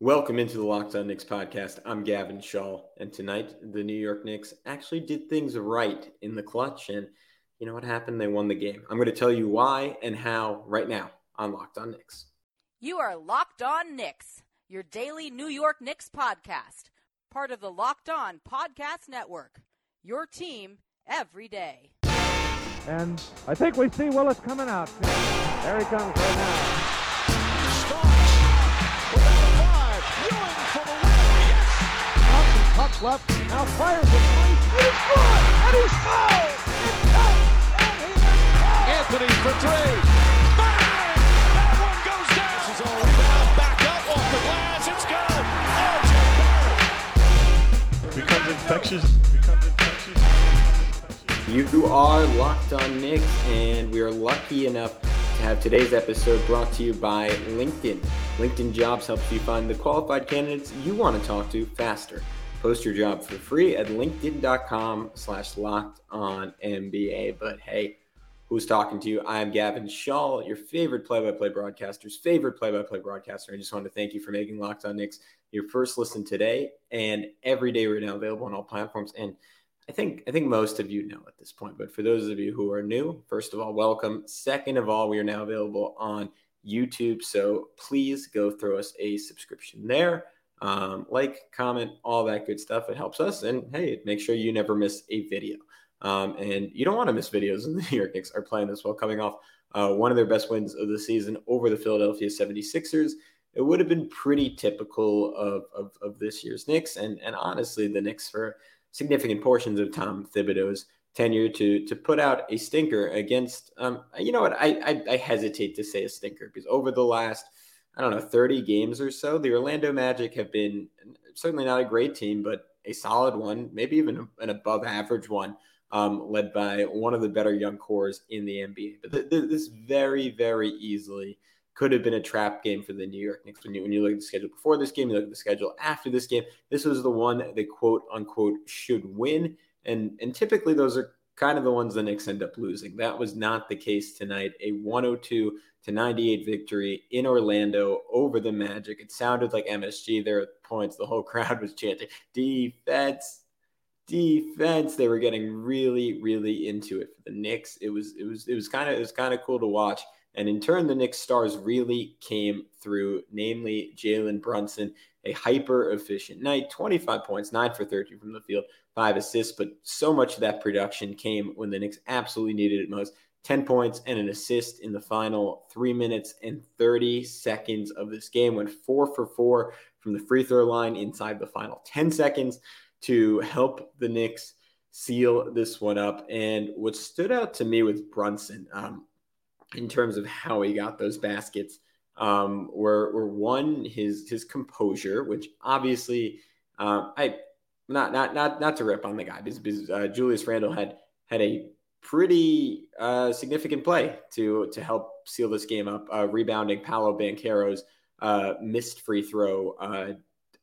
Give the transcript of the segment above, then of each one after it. Welcome into the Locked On Knicks podcast. I'm Gavin Shaw, and tonight the New York Knicks actually did things right in the clutch, and you know what happened? They won the game. I'm going to tell you why and how right now on Locked On Knicks. You are Locked On Knicks, your daily New York Knicks podcast, part of the Locked On Podcast Network, your team every day. And I think we see Willis coming out. There he comes right now. Pucks left, now fires the three, and he's good, and he's fouled, it's tight, and he is fouled. Anthony for three, bang, that one goes down. This is all rebound, back up, off the glass, it's good, RJ Barrett. Becomes infectious. You are Locked On Knicks, and we are lucky enough to have today's episode brought to you by LinkedIn. LinkedIn Jobs helps you find the qualified candidates you want to talk to faster. Post your job for free at linkedin.com/lockedonNBA. But hey, who's talking to you? I'm Gavin Shaw, your favorite play-by-play broadcaster's favorite play-by-play broadcaster. I just wanted to thank you for making Locked On Knicks your first listen today and every day right now, available on all platforms. And I think most of you know at this point, but for those of you who are new, first of all, welcome. Second of all, we are now available on YouTube, so please go throw us a subscription there. Like, comment, all that good stuff. It helps us. And hey, make sure you never miss a video. And you don't want to miss videos. And the New York Knicks are playing this well, coming off one of their best wins of the season over the Philadelphia 76ers. It would have been pretty typical of this year's Knicks. And honestly, the Knicks for significant portions of Tom Thibodeau's tenure to put out a stinker against, you know what, I hesitate to say a stinker because over the last 30 games or so, the Orlando Magic have been certainly not a great team, but a solid one, maybe even an above average one, led by one of the better young cores in the NBA. But this very, very easily could have been a trap game for the New York Knicks. When you look at the schedule before this game, you look at the schedule after this game, this was the one that they quote unquote should win. And typically those are kind of the ones the Knicks end up losing. That was not the case tonight. A 102-98 victory in Orlando over the Magic. It sounded like MSG there at points. The whole crowd was chanting, defense, defense. They were getting really, really into it for the Knicks. It was kind of cool to watch. And in turn, the Knicks stars really came through, namely Jalen Brunson, a hyper-efficient night, 25 points, 9 for 30 from the field, 5 assists, but so much of that production came when the Knicks absolutely needed it most. 10 points and an assist in the final 3 minutes and 30 seconds of this game. Went 4 for 4 from the free throw line inside the final 10 seconds to help the Knicks seal this one up. And what stood out to me with Brunson, in terms of how he got those baskets, were one, his composure, which obviously not to rip on the guy because Julius Randle had a pretty significant play to help seal this game up, rebounding Paolo Banchero's missed free throw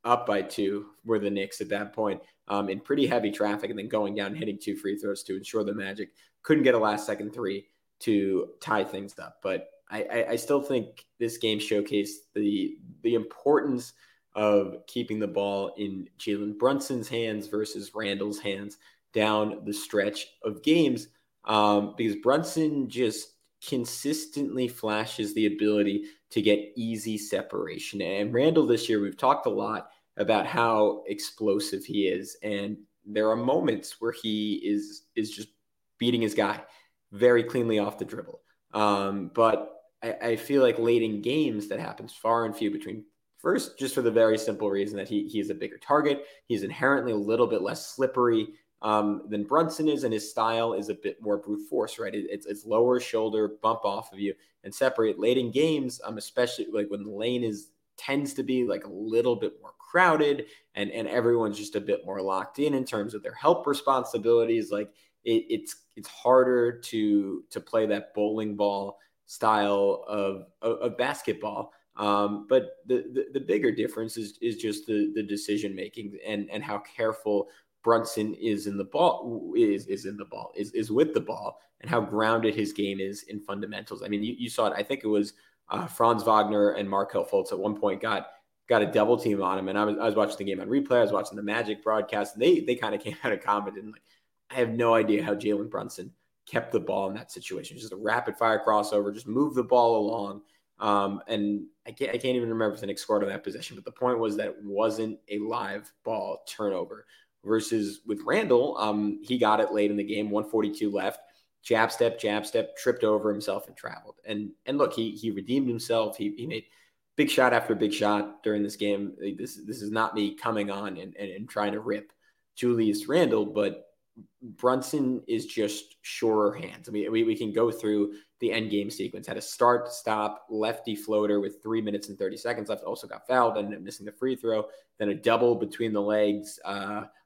up by 2 were the Knicks at that point, in pretty heavy traffic, and then going down and hitting 2 free throws to ensure the Magic couldn't get a last second 3 to tie things up. But I still think this game showcased the importance of keeping the ball in Jalen Brunson's hands versus Randall's hands down the stretch of games, because Brunson just consistently flashes the ability to get easy separation. And Randall this year, we've talked a lot about how explosive he is. And there are moments where he is just beating his guy very cleanly off the dribble. But I feel like late in games that happens far and few between. First, just for the very simple reason that he is a bigger target. He's inherently a little bit less slippery than Brunson is, and his style is a bit more brute force, right? It's lower shoulder, bump off of you, and separate. Late in games, especially like when the lane tends to be like a little bit more crowded and everyone's just a bit more locked in terms of their help responsibilities. Like it's harder to play that bowling ball style of basketball. But the bigger difference is just the decision making and how careful Brunson is with the ball, and how grounded his game is in fundamentals. I mean, you saw it. I think it was Franz Wagner and Markelle Fultz at one point got got a double team on him. And I was watching the game on replay. I was watching the Magic broadcast. And they kind of came out of comment and like, I have no idea how Jalen Brunson kept the ball in that situation. Just a rapid fire crossover, just move the ball along. And I can't even remember if the Knicks scored on that possession, but the point was that it wasn't a live ball turnover. Versus with Randle, he got it late in the game, 1:42 left, jab step, tripped over himself and traveled. And look, he redeemed himself. He made big shot after big shot during this game. This is not me coming on and trying to rip Julius Randle, but Brunson is just surer hands. I mean, we can go through the end game sequence. Had a start, stop, lefty floater with 3 minutes and 30 seconds left. Also got fouled, ended up missing the free throw. Then a double between the legs,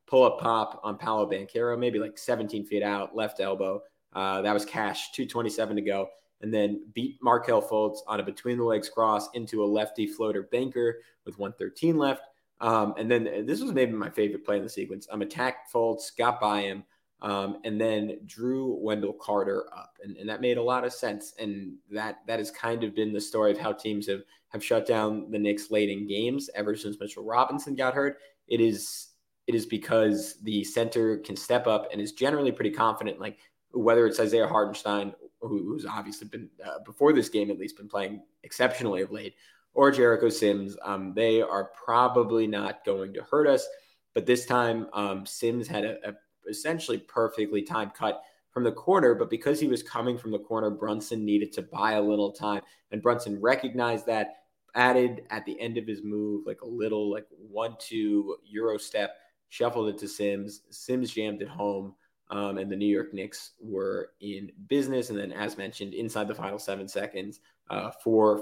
pull-up pop on Paolo Banchero, maybe like 17 feet out, left elbow. That was cash, 2:27 to go. And then beat Markelle Fultz on a between-the-legs cross into a lefty floater banker with 1:13 left. And then this was maybe my favorite play in the sequence. Attacked Fultz, got by him, and then drew Wendell Carter up. And that made a lot of sense. And that has kind of been the story of how teams have shut down the Knicks late in games ever since Mitchell Robinson got hurt. It is because the center can step up and is generally pretty confident, like whether it's Isaiah Hartenstein, who's obviously been, before this game at least, been playing exceptionally of late, or Jericho Sims, they are probably not going to hurt us. But this time, Sims had a essentially perfectly timed cut from the corner. But because he was coming from the corner, Brunson needed to buy a little time. And Brunson recognized that, added at the end of his move, like a little like 1-2 Euro step, shuffled it to Sims. Sims jammed it home. And the New York Knicks were in business. And then, as mentioned, inside the final 7 seconds, 4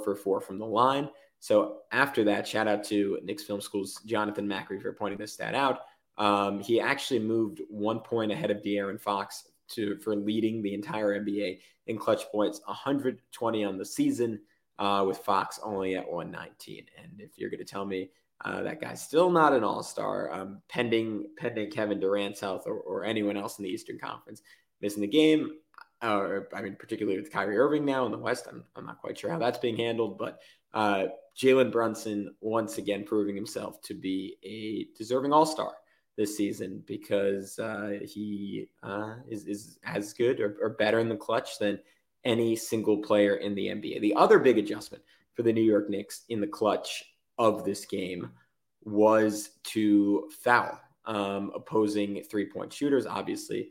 for 4 from the line. So after that, shout out to Knicks Film School's Jonathan Macri for pointing this stat out. He actually moved 1 point ahead of De'Aaron Fox for leading the entire NBA in clutch points, 120 on the season, with Fox only at 119. And if you're going to tell me that guy's still not an all-star, pending Kevin Durant's health or anyone else in the Eastern Conference missing the game, particularly with Kyrie Irving now in the West, I'm not quite sure how that's being handled, but Jalen Brunson once again proving himself to be a deserving all-star this season, because he is as good or better in the clutch than any single player in the NBA. The other big adjustment for the New York Knicks in the clutch of this game was to foul opposing three-point shooters. Obviously,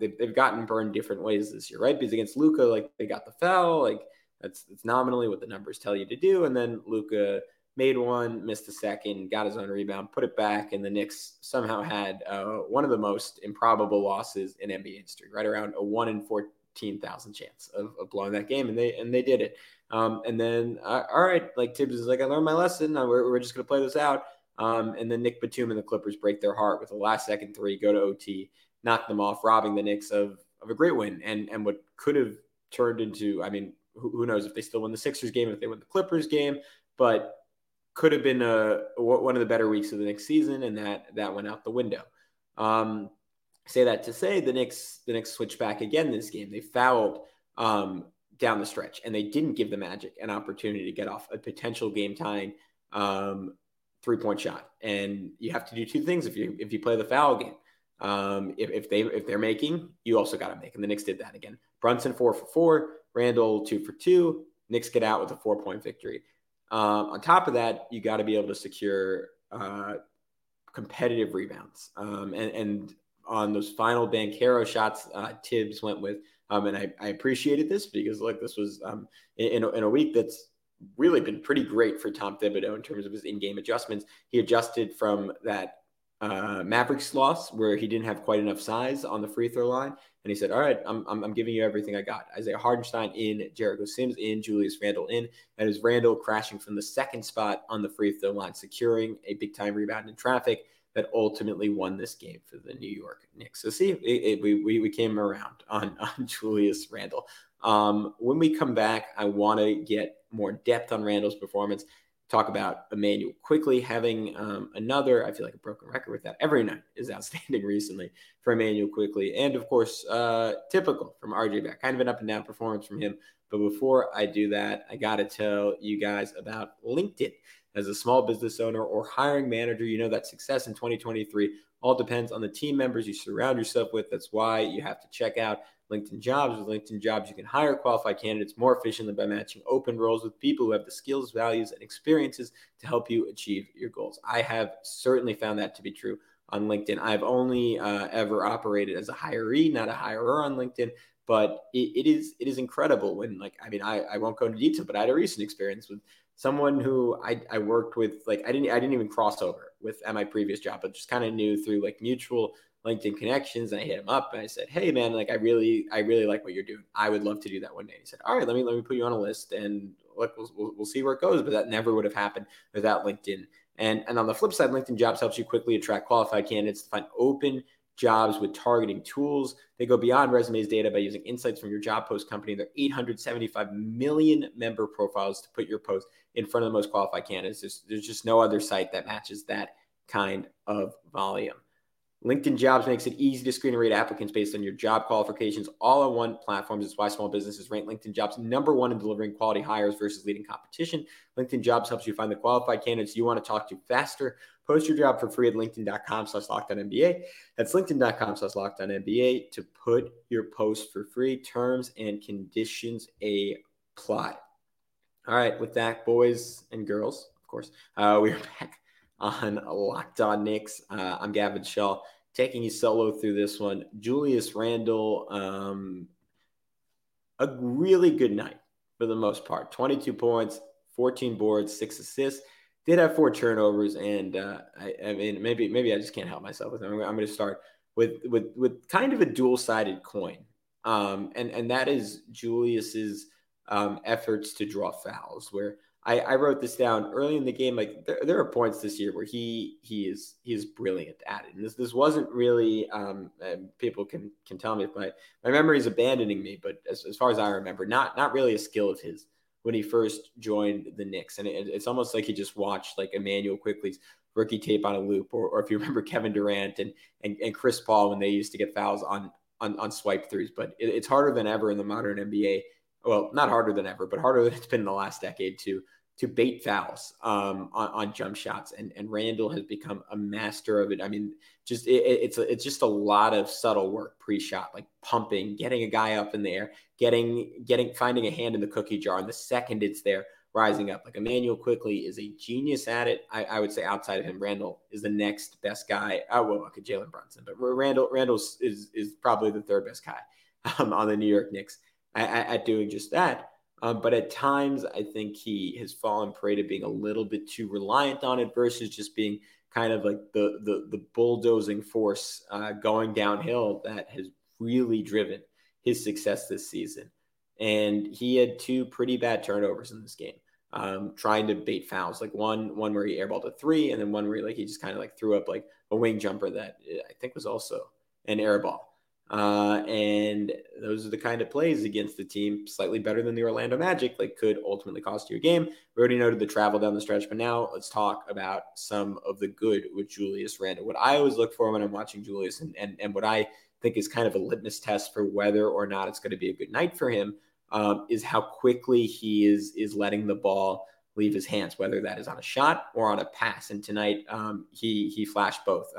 they've gotten burned different ways this year, right? Because against Luka, like, they got the foul, like that's nominally what the numbers tell you to do. And then Luka made one, missed the second, got his own rebound, put it back, and the Knicks somehow had one of the most improbable losses in NBA history, right around a 1 in 14,000 chance of blowing that game, and they did it. And then, all right, like, Tibbs is like, I learned my lesson. We're just going to play this out. And then Nick Batum and the Clippers break their heart with a last-second three, go to OT, knock them off, robbing the Knicks of a great win and what could have turned into, I mean, who knows if they still win the Sixers game, if they win the Clippers game, but could have been one of the better weeks of the Knicks season, and that went out the window. Say that to say the Knicks switched back again this game. They fouled down the stretch, and they didn't give the Magic an opportunity to get off a potential game-tying three-point shot. And you have to do two things if you play the foul game. If they're making, you also got to make. And the Knicks did that again. Brunson 4 for 4, Randle 2 for 2. Knicks get out with a 4-point victory. On top of that, you got to be able to secure competitive rebounds. And on those final Banchero shots, Tibbs went with, and I appreciated this because, look, this was in a week that's really been pretty great for Tom Thibodeau in terms of his in-game adjustments. He adjusted from that Mavericks loss where he didn't have quite enough size on the free throw line, and he said, all right, I'm giving you everything I got. Isaiah Hartenstein in, Jericho Sims in, Julius Randle in, and it was Randle crashing from the second spot on the free throw line, securing a big time rebound in traffic that ultimately won this game for the New York Knicks. So see, we came around on Julius Randle. When we come back, I want to get more depth on Randle's performance, talk about Emmanuel Quickley having another, I feel like a broken record with that every night, is outstanding recently for Emmanuel Quickley. And of course, typical from RJ Barrett, kind of an up and down performance from him. But before I do that, I got to tell you guys about LinkedIn. as a small business owner or hiring manager, you know that success in 2023 all depends on the team members you surround yourself with. That's why you have to check out LinkedIn Jobs. With LinkedIn Jobs, you can hire qualified candidates more efficiently by matching open roles with people who have the skills, values, and experiences to help you achieve your goals. I have certainly found that to be true on LinkedIn. I've only ever operated as a hiree, not a hirer on LinkedIn, but it is incredible when, like, I mean, I won't go into detail, but I had a recent experience with someone who I worked with, like, I didn't even cross over with at my previous job, but just kind of knew through like mutual LinkedIn connections. And I hit him up and I said, "Hey man, like, I really like what you're doing. I would love to do that one day." And he said, "All right, let me put you on a list and look, we'll see where it goes." But that never would have happened without LinkedIn. And on the flip side, LinkedIn Jobs helps you quickly attract qualified candidates to find open jobs with targeting tools. They go beyond resumes data by using insights from your job post company. There are 875 million member profiles to put your post in front of the most qualified candidates. There's just no other site that matches that kind of volume. LinkedIn Jobs makes it easy to screen and rate applicants based on your job qualifications, all on one platform. It's why small businesses rank LinkedIn Jobs #1 in delivering quality hires versus leading competition. LinkedIn Jobs helps you find the qualified candidates you want to talk to faster. Post your job for free at LinkedIn.com/LockedOnNBA. That's LinkedIn.com/LockedOnNBA to put your post for free. Terms and conditions apply. All right, with that, boys and girls, of course, we are back on Locked On Knicks. I'm Gavin Shaw, taking you solo through this one. Julius Randle, a really good night for the most part. 22 points, 14 boards, 6 assists. Did have 4 turnovers, and I mean, maybe I just can't help myself with them. I'm going to start with kind of a dual-sided coin, and that is Julius's efforts to draw fouls. Where I wrote this down early in the game. Like, there are points this year where he is brilliant at it. And this wasn't really, people can tell me if my memory is abandoning me, but as far as I remember, not really a skill of his when he first joined the Knicks. And it's almost like he just watched like Emmanuel Quickley's rookie tape on a loop, or if you remember Kevin Durant and Chris Paul when they used to get fouls on swipe threes. But it's harder than ever in the modern NBA. Well, not harder than ever, but harder than it's been in the last decade to bait fouls on jump shots. And Randle has become a master of it. I mean, just it's just a lot of subtle work pre-shot, like pumping, getting a guy up in the air, finding a hand in the cookie jar. And the second it's there, rising up. Like, Emmanuel Quickley is a genius at it. I would say outside of him, Randle is the next best guy. Okay, Jalen Brunson, but Randle is probably the third best guy on the New York Knicks at doing just that. But at times, I think he has fallen prey to being a little bit too reliant on it versus just being kind of like the bulldozing force going downhill that has really driven his success this season. And he had 2 pretty bad turnovers in this game, trying to bait fouls, like one where he airballed a 3, and then one where he just kind of like threw up like a wing jumper that I think was also an airball. And those are the kind of plays against the team slightly better than the Orlando Magic, like, could ultimately cost you a game. We already noted the travel down the stretch, but now let's talk about some of the good with Julius Randle. What I always look for when I'm watching Julius, and what I think is kind of a litmus test for whether or not it's going to be a good night for him, is how quickly he is letting the ball leave his hands, whether that is on a shot or on a pass. And tonight, he flashed both.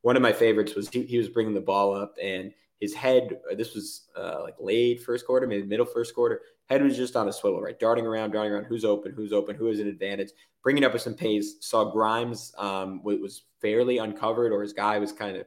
One of my favorites was he was bringing the ball up, and his head, this was like late first quarter, maybe middle first quarter, head was just on a swivel, right? Darting around, who's open, who has an advantage, bringing up with some pace. Saw Grimes was fairly uncovered, or his guy was kind of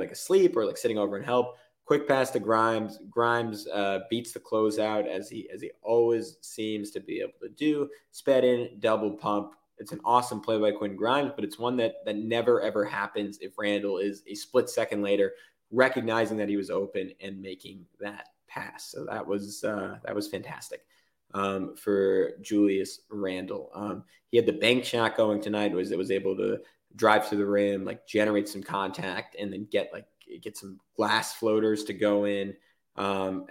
like asleep or like sitting over and help. Quick pass to Grimes. Grimes beats the closeout as he always seems to be able to do. Sped in, double pump. It's an awesome play by Quinn Grimes, but it's one that never, ever happens if Randle is a split second later recognizing that he was open and making that pass. So that was fantastic for Julius Randle. He had the bank shot going tonight. It was able to drive to the rim, like generate some contact, and then get some glass floaters to go in. And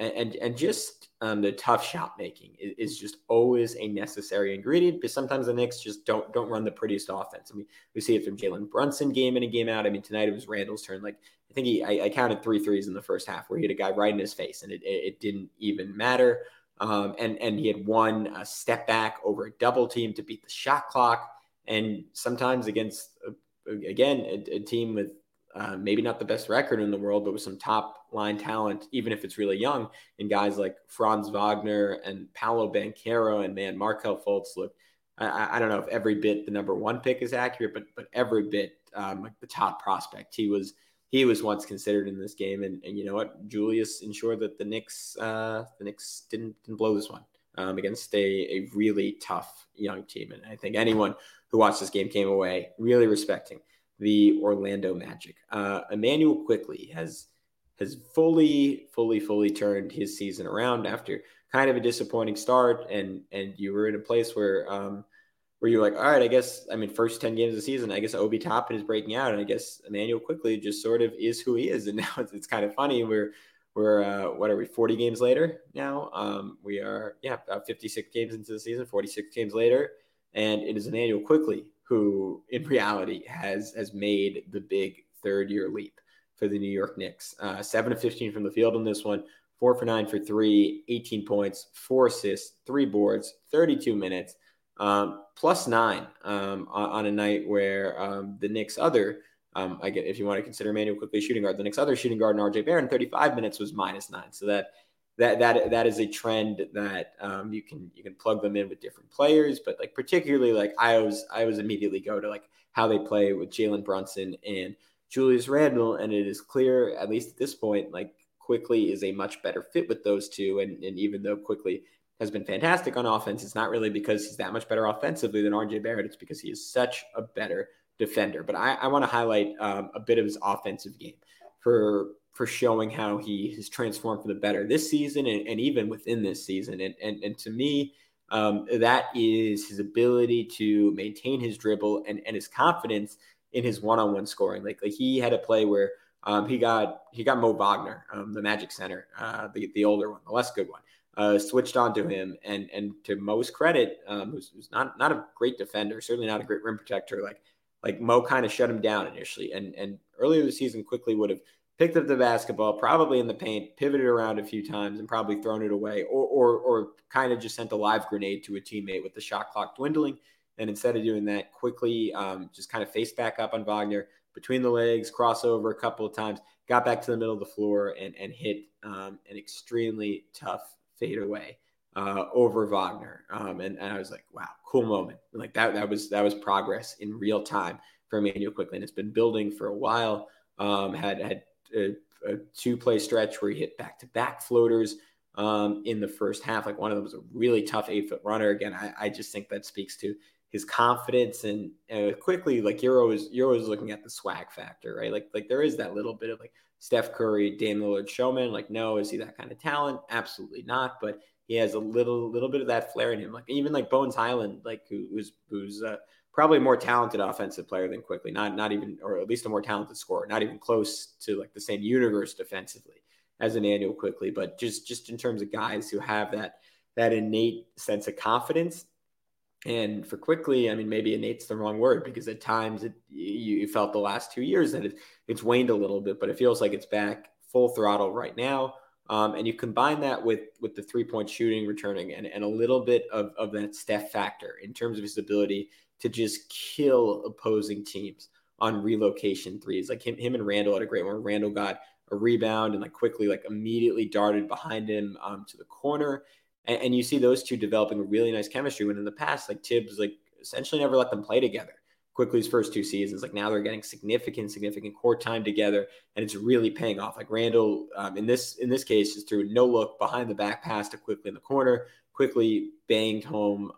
the tough shot making is just always a necessary ingredient, because sometimes the Knicks just don't run the prettiest offense. I mean, we see it from Jalen Brunson game in and game out. I mean, tonight it was Randle's turn. Like, I think I counted 3 threes in the first half where he had a guy right in his face, and it didn't even matter. And he had one step back over a double team to beat the shot clock. And sometimes against, again, a team with maybe not the best record in the world, but with some top line talent, even if it's really young, and guys like Franz Wagner and Paolo Banchero and Markelle Fultz look, I don't know if every bit the number one pick is accurate, but every bit like the top prospect. He was once considered in this game, and you know what? Julius ensured that the Knicks didn't blow this one against a really tough young team. And I think anyone who watched this game came away really respecting the Orlando Magic. Emmanuel Quickley has fully turned his season around after kind of a disappointing start. And you were in a place where you're like, all right, I guess, I mean, first 10 games of the season, I guess Obi Toppin is breaking out. And I guess Emmanuel Quickley just sort of is who he is. And now it's kind of funny. We're what are we, 40 games later now? We are, about 56 games into the season, 46 games later. And it is Emmanuel Quickley who in reality has made the big third-year leap for the New York Knicks. 7 of 15 from the field in this one, 4 for 9 for three, 18 points, 4 assists, 3 boards, 32 minutes, +9 on a night where the Knicks' other, I get if you want to consider Emmanuel Quickley shooting guard, the Knicks' other shooting guard, and RJ Barrett, in 35 minutes was -9. So that is a trend that you can plug them in with different players, but like particularly like I always immediately go to like how they play with Jalen Brunson and Julius Randle, and it is clear, at least at this point, like Quickley is a much better fit with those two. And even though Quickley has been fantastic on offense, it's not really because he's that much better offensively than RJ Barrett. It's because he is such a better defender. But I want to highlight a bit of his offensive game for showing how he has transformed for the better this season and even within this season. And to me, that is his ability to maintain his dribble and his confidence in his one-on-one scoring. Like he had a play where he got Mo Wagner, the Magic center, the older one, the less good one, switched onto him. And to Mo's credit, who's not a great defender, certainly not a great rim protector, like Mo kind of shut him down initially. And earlier in the season, Quickley would have picked up the basketball, probably in the paint, pivoted around a few times, and probably thrown it away, or kind of just sent a live grenade to a teammate with the shot clock dwindling. And instead of doing that, Quickley just kind of faced back up on Wagner between the legs, crossover a couple of times, got back to the middle of the floor and hit an extremely tough fadeaway over Wagner. And I was like, wow, cool moment. And like that was progress in real time for Emmanuel Quickley. And it's been building for a while. Had a 2-play stretch where he hit back-to-back floaters in the first half. Like one of them was a really tough 8-foot runner. Again, I just think that speaks to his confidence and Quickley, like you're always looking at the swag factor, right? Like there is that little bit of like Steph Curry, Dame Lillard showman. Like, no, is he that kind of talent? Absolutely not. But he has a little bit of that flair in him. Like even like Bones Hyland, like who's probably a more talented offensive player than Quickley, not even, or at least a more talented scorer, not even close to like the same universe defensively as Emmanuel Quickley, but just in terms of guys who have that innate sense of confidence. And for Quickley, I mean, maybe innate's the wrong word, because at times you felt the last 2 years that it's waned a little bit, but it feels like it's back full throttle right now. And you combine that with the 3-point shooting returning and a little bit of that Steph factor in terms of his ability to just kill opposing teams on relocation threes. Like him and Randall had a great one. Randall got a rebound and like Quickley like immediately darted behind him to the corner. And you see those two developing a really nice chemistry when in the past, like Tibbs, like essentially never let them play together. Quickley's first 2 seasons, like now they're getting significant court time together, and it's really paying off. Like Randall, in this case, just threw no look behind the back pass to Quickley in the corner. Quickley banged home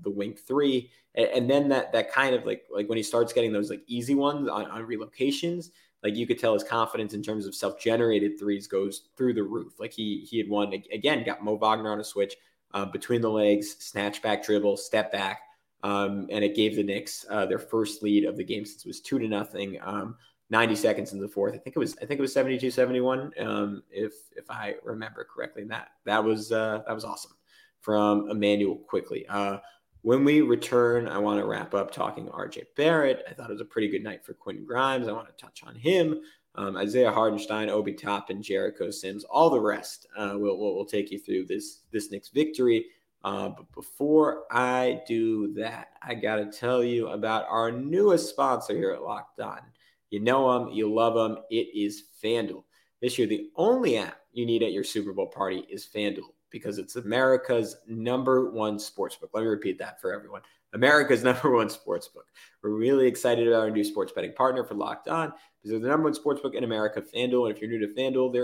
the wing three, and then that kind of like when he starts getting those like easy ones on relocations, like you could tell his confidence in terms of self-generated threes goes through the roof. Like he had won again, got Mo Wagner on a switch between the legs, snatch back dribble, step back. And it gave the Knicks their first lead of the game since it was 2-0, 90 seconds into the fourth. I think it was 72-71. If I remember correctly, and that was awesome from Emmanuel Quickley. When we return, I want to wrap up talking RJ Barrett. I thought it was a pretty good night for Quinn Grimes. I want to touch on him. Isaiah Hartenstein, Obi Toppin, Jericho Sims, all the rest. We'll take you through this Knicks victory. But before I do that, I got to tell you about our newest sponsor here at Locked On. You know them, you love them. It is FanDuel. This year, the only app you need at your Super Bowl party is FanDuel because it's America's number one sportsbook. Let me repeat that for everyone. America's number one sportsbook. We're really excited about our new sports betting partner for Locked On because they're the number one sportsbook in America, FanDuel. And if you're new to FanDuel,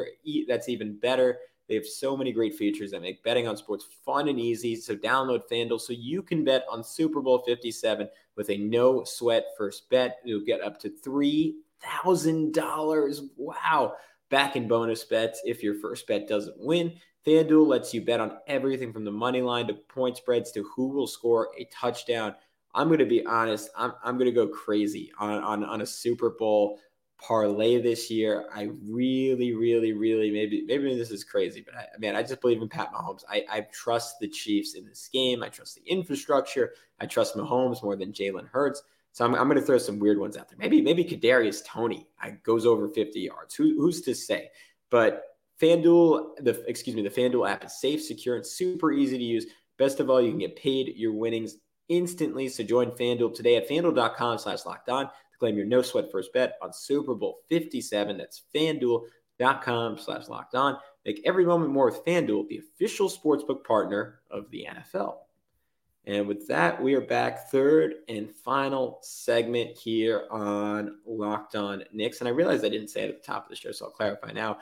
that's even better. They have so many great features that make betting on sports fun and easy. So download FanDuel so you can bet on Super Bowl 57 with a no-sweat first bet. You'll get up to $3,000. Wow. Back in bonus bets if your first bet doesn't win. FanDuel lets you bet on everything from the money line to point spreads to who will score a touchdown. I'm going to be honest. I'm going to go crazy on a Super Bowl parlay this year. I really, maybe this is crazy, but I just believe in Pat Mahomes. I trust the Chiefs in this game. I trust the infrastructure. I trust Mahomes more than Jalen Hurts. So I'm going to throw some weird ones out there. Maybe Kadarius Toney goes over 50 yards. Who's to say? But the FanDuel app is safe, secure, and super easy to use. Best of all, you can get paid your winnings instantly. So join FanDuel today at FanDuel.com/LockedOn. Claim your no-sweat first bet on Super Bowl 57. That's FanDuel.com/LockedOn. Make every moment more with FanDuel, the official sportsbook partner of the NFL. And with that, we are back, third and final segment here on Locked On Knicks. And I realized I didn't say it at the top of the show, so I'll clarify now.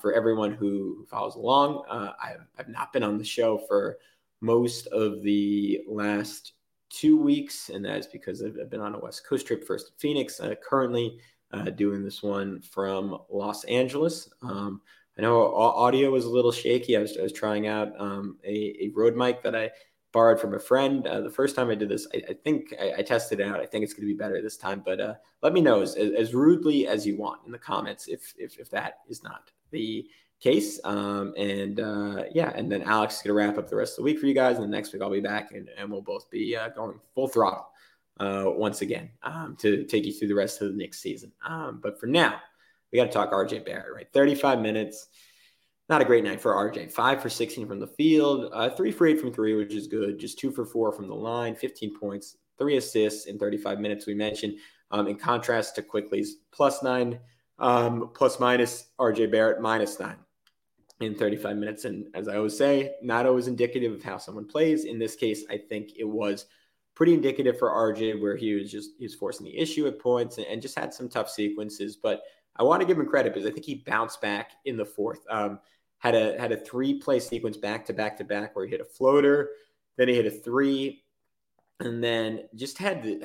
For everyone who follows along, I've not been on the show for most of the last 2 weeks, and that is because I've been on a West Coast trip, first to Phoenix, currently doing this one from Los Angeles. I know audio was a little shaky. I was trying out a Rode mic that I borrowed from a friend. The first time I did this, I think I tested it out. I think it's going to be better this time, but let me know as rudely as you want in the comments if that is not the case. And then Alex is going to wrap up the rest of the week for you guys. And the next week I'll be back and we'll both be going full throttle once again to take you through the rest of the Knicks season. But for now, we got to talk RJ Barrett, right? 35 minutes. Not a great night for RJ. 5 for 16 from the field, 3 for 8 from three, which is good. Just 2 for 4 from the line, 15 points, 3 assists in 35 minutes. We mentioned in contrast to Quickley's +9, plus minus RJ Barrett -9. In 35 minutes. And as I always say, not always indicative of how someone plays. In this case, I think it was pretty indicative for RJ where he was forcing the issue at points and just had some tough sequences. But I want to give him credit because I think he bounced back in the fourth, had a 3-play sequence back to back where he hit a floater, then he hit a 3. And then just had,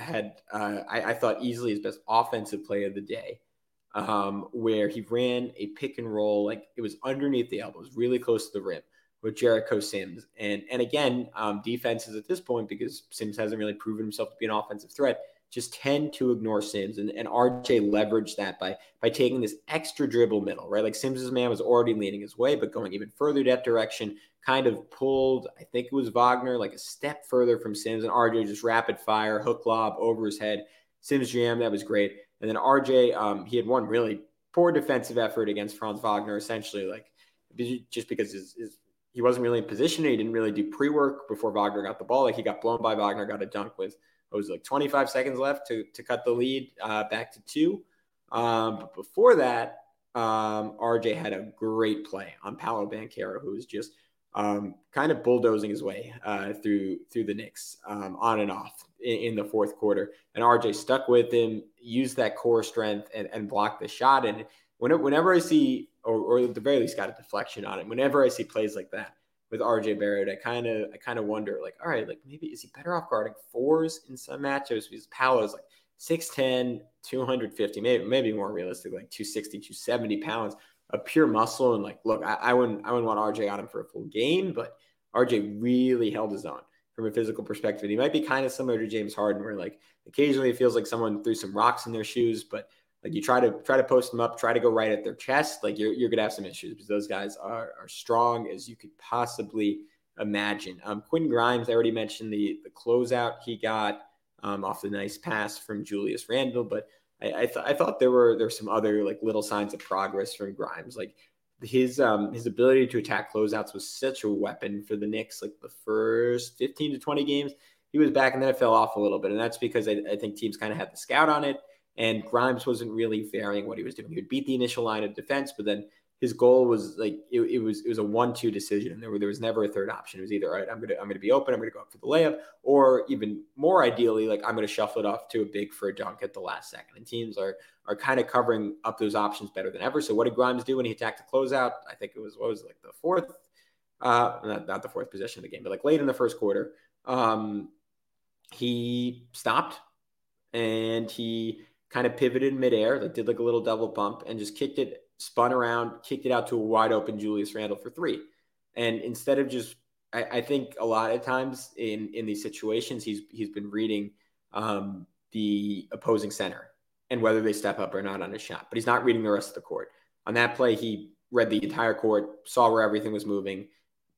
I thought easily his best offensive play of the day. Where he ran a pick and roll, like it was underneath the elbows, really close to the rim with Jericho Sims. And again, defenses at this point, because Sims hasn't really proven himself to be an offensive threat, just tend to ignore Sims. And RJ leveraged that by taking this extra dribble middle, right? Like Sims's man was already leaning his way, but going even further that direction, kind of pulled, I think it was Wagner, like a step further from Sims. And RJ just rapid fire, hook lob over his head. Sims jammed, that was great. And then RJ, he had one really poor defensive effort against Franz Wagner, essentially, like just because he wasn't really in position. He didn't really do pre-work before Wagner got the ball. Like he got blown by Wagner, got a dunk with, 25 seconds left to cut the lead back to 2. But before that, RJ had a great play on Paolo Banchero, who was just kind of bulldozing his way through the Knicks on and off in the fourth quarter. And RJ stuck with him, used that core strength and blocked the shot. And whenever I see, or at the very least got a deflection on it, whenever I see plays like that with RJ Barrett, I kind of wonder, like, all right, like maybe is he better off guarding 4s in some matchups? Because Paolo's like 6'10", 250, maybe more realistic, like 260, 270 pounds. A pure muscle. And like, look, I wouldn't want RJ on him for a full game, but RJ really held his own from a physical perspective. He might be kind of similar to James Harden, where like occasionally it feels like someone threw some rocks in their shoes, but like you try to post them up, try to go right at their chest. Like you're gonna have some issues because those guys are strong as you could possibly imagine. Quinn Grimes, I already mentioned the closeout he got off the nice pass from Julius Randle, but I thought there were some other like little signs of progress from Grimes. Like his ability to attack closeouts was such a weapon for the Knicks. Like the first 15 to 20 games, he was back, and then it fell off a little bit. And that's because I think teams kind of had the scout on it, and Grimes wasn't really varying what he was doing. He would beat the initial line of defense, but then his goal was like it was a 1-2 decision, and there was never a third option. It was either, all right, I'm gonna be open, I'm gonna go up for the layup, or even more ideally, like I'm gonna shuffle it off to a big for a dunk at the last second. And teams are kind of covering up those options better than ever. So what did Grimes do when he attacked the closeout? I think it was the fourth, not the fourth possession of the game, but like late in the first quarter, he stopped and he kind of pivoted midair, like did like a little double bump and just kicked it. Spun around, kicked it out to a wide open Julius Randle for three. And instead of just, I think a lot of times in these situations, he's been reading the opposing center and whether they step up or not on his shot, but he's not reading the rest of the court. On that play, he read the entire court, saw where everything was moving,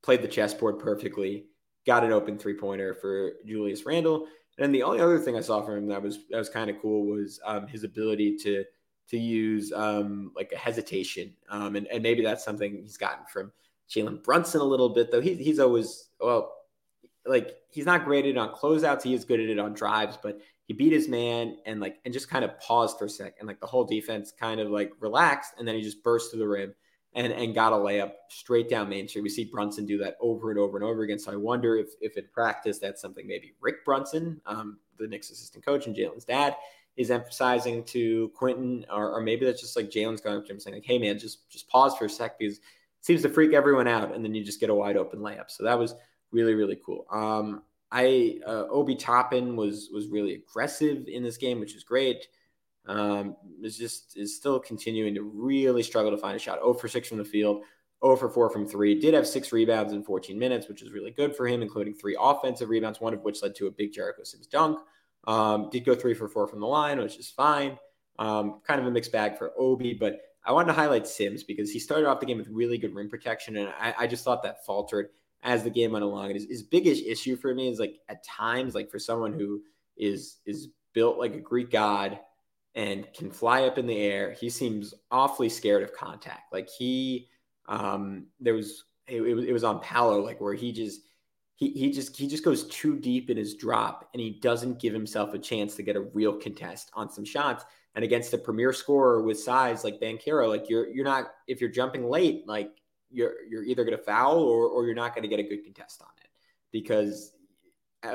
played the chessboard perfectly, got an open 3-pointer for Julius Randle. And then the only other thing I saw from him that was kind of cool was his ability to use like a hesitation. And maybe that's something he's gotten from Jalen Brunson a little bit, though. He's always, he's not great at it on closeouts. He is good at it on drives, but he beat his man and just kind of paused for a second. And like the whole defense kind of like relaxed. And then he just burst to the rim and got a layup straight down Main Street. We see Brunson do that over and over and over again. So I wonder if in practice, that's something maybe Rick Brunson, the Knicks assistant coach and Jalen's dad, is emphasizing to Quentin, or maybe that's just like Jalen's going up to him saying like, hey man, just pause for a sec, because it seems to freak everyone out. And then you just get a wide open layup. So that was really, really cool. Obi Toppin was really aggressive in this game, which is great. Is still continuing to really struggle to find a shot. 0 for 6 from the field, 0 for 4 from 3. Did have 6 rebounds in 14 minutes, which is really good for him, including 3 offensive rebounds, one of which led to a big Jericho Sims dunk. Did go 3 for 4 from the line, which is fine. Kind of a mixed bag for Obi, but I wanted to highlight Sims because he started off the game with really good rim protection. And I just thought that faltered as the game went along. And his biggest issue for me is like at times, like for someone who is built like a Greek god and can fly up in the air, he seems awfully scared of contact. Like it was on Paolo, like where he just goes too deep in his drop, and he doesn't give himself a chance to get a real contest on some shots. And against a premier scorer with size like Banchero, like you're not, if you're jumping late, like you're either going to foul or you're not going to get a good contest on it, because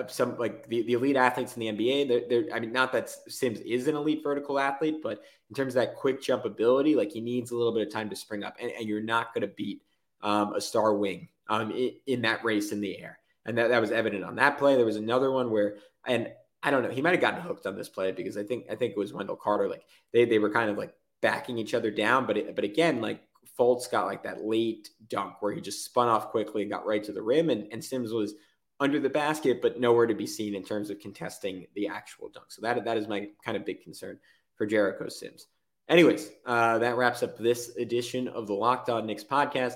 some like the elite athletes in the NBA, not that Sims is an elite vertical athlete, but in terms of that quick jump ability, like he needs a little bit of time to spring up, and you're not going to beat a star wing in that race in the air. And that was evident on that play. There was another one where, and I don't know, he might have gotten hooked on this play because I think it was Wendell Carter. Like they were kind of like backing each other down, but again, like Fultz got like that late dunk where he just spun off quickly and got right to the rim, and Sims was under the basket, but nowhere to be seen in terms of contesting the actual dunk. So that is my kind of big concern for Jericho Sims. Anyways, that wraps up this edition of the Locked On Knicks podcast.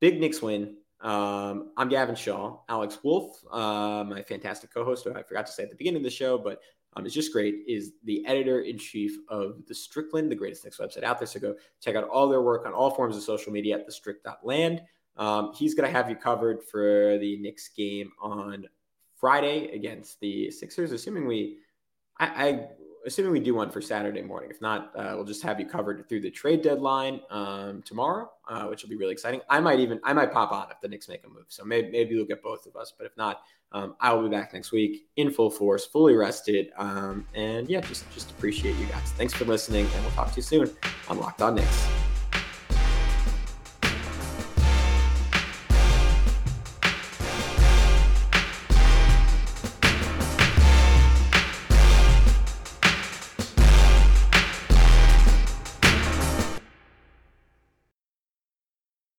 Big Knicks win. I'm Gavin Shaw. Alex Wolf, my fantastic co-host, who I forgot to say at the beginning of the show, but it's just great, is the editor-in-chief of The Strickland, the greatest Knicks website out there. So go check out all their work on all forms of social media at thestrick.land. He's going to have you covered for the Knicks game on Friday against the Sixers, assuming we do one for Saturday morning. If not, we'll just have you covered through the trade deadline tomorrow, which will be really exciting. I might pop on if the Knicks make a move. So maybe you'll get both of us. But if not, I will be back next week in full force, fully rested. And yeah, just appreciate you guys. Thanks for listening, and we'll talk to you soon on Locked On Knicks.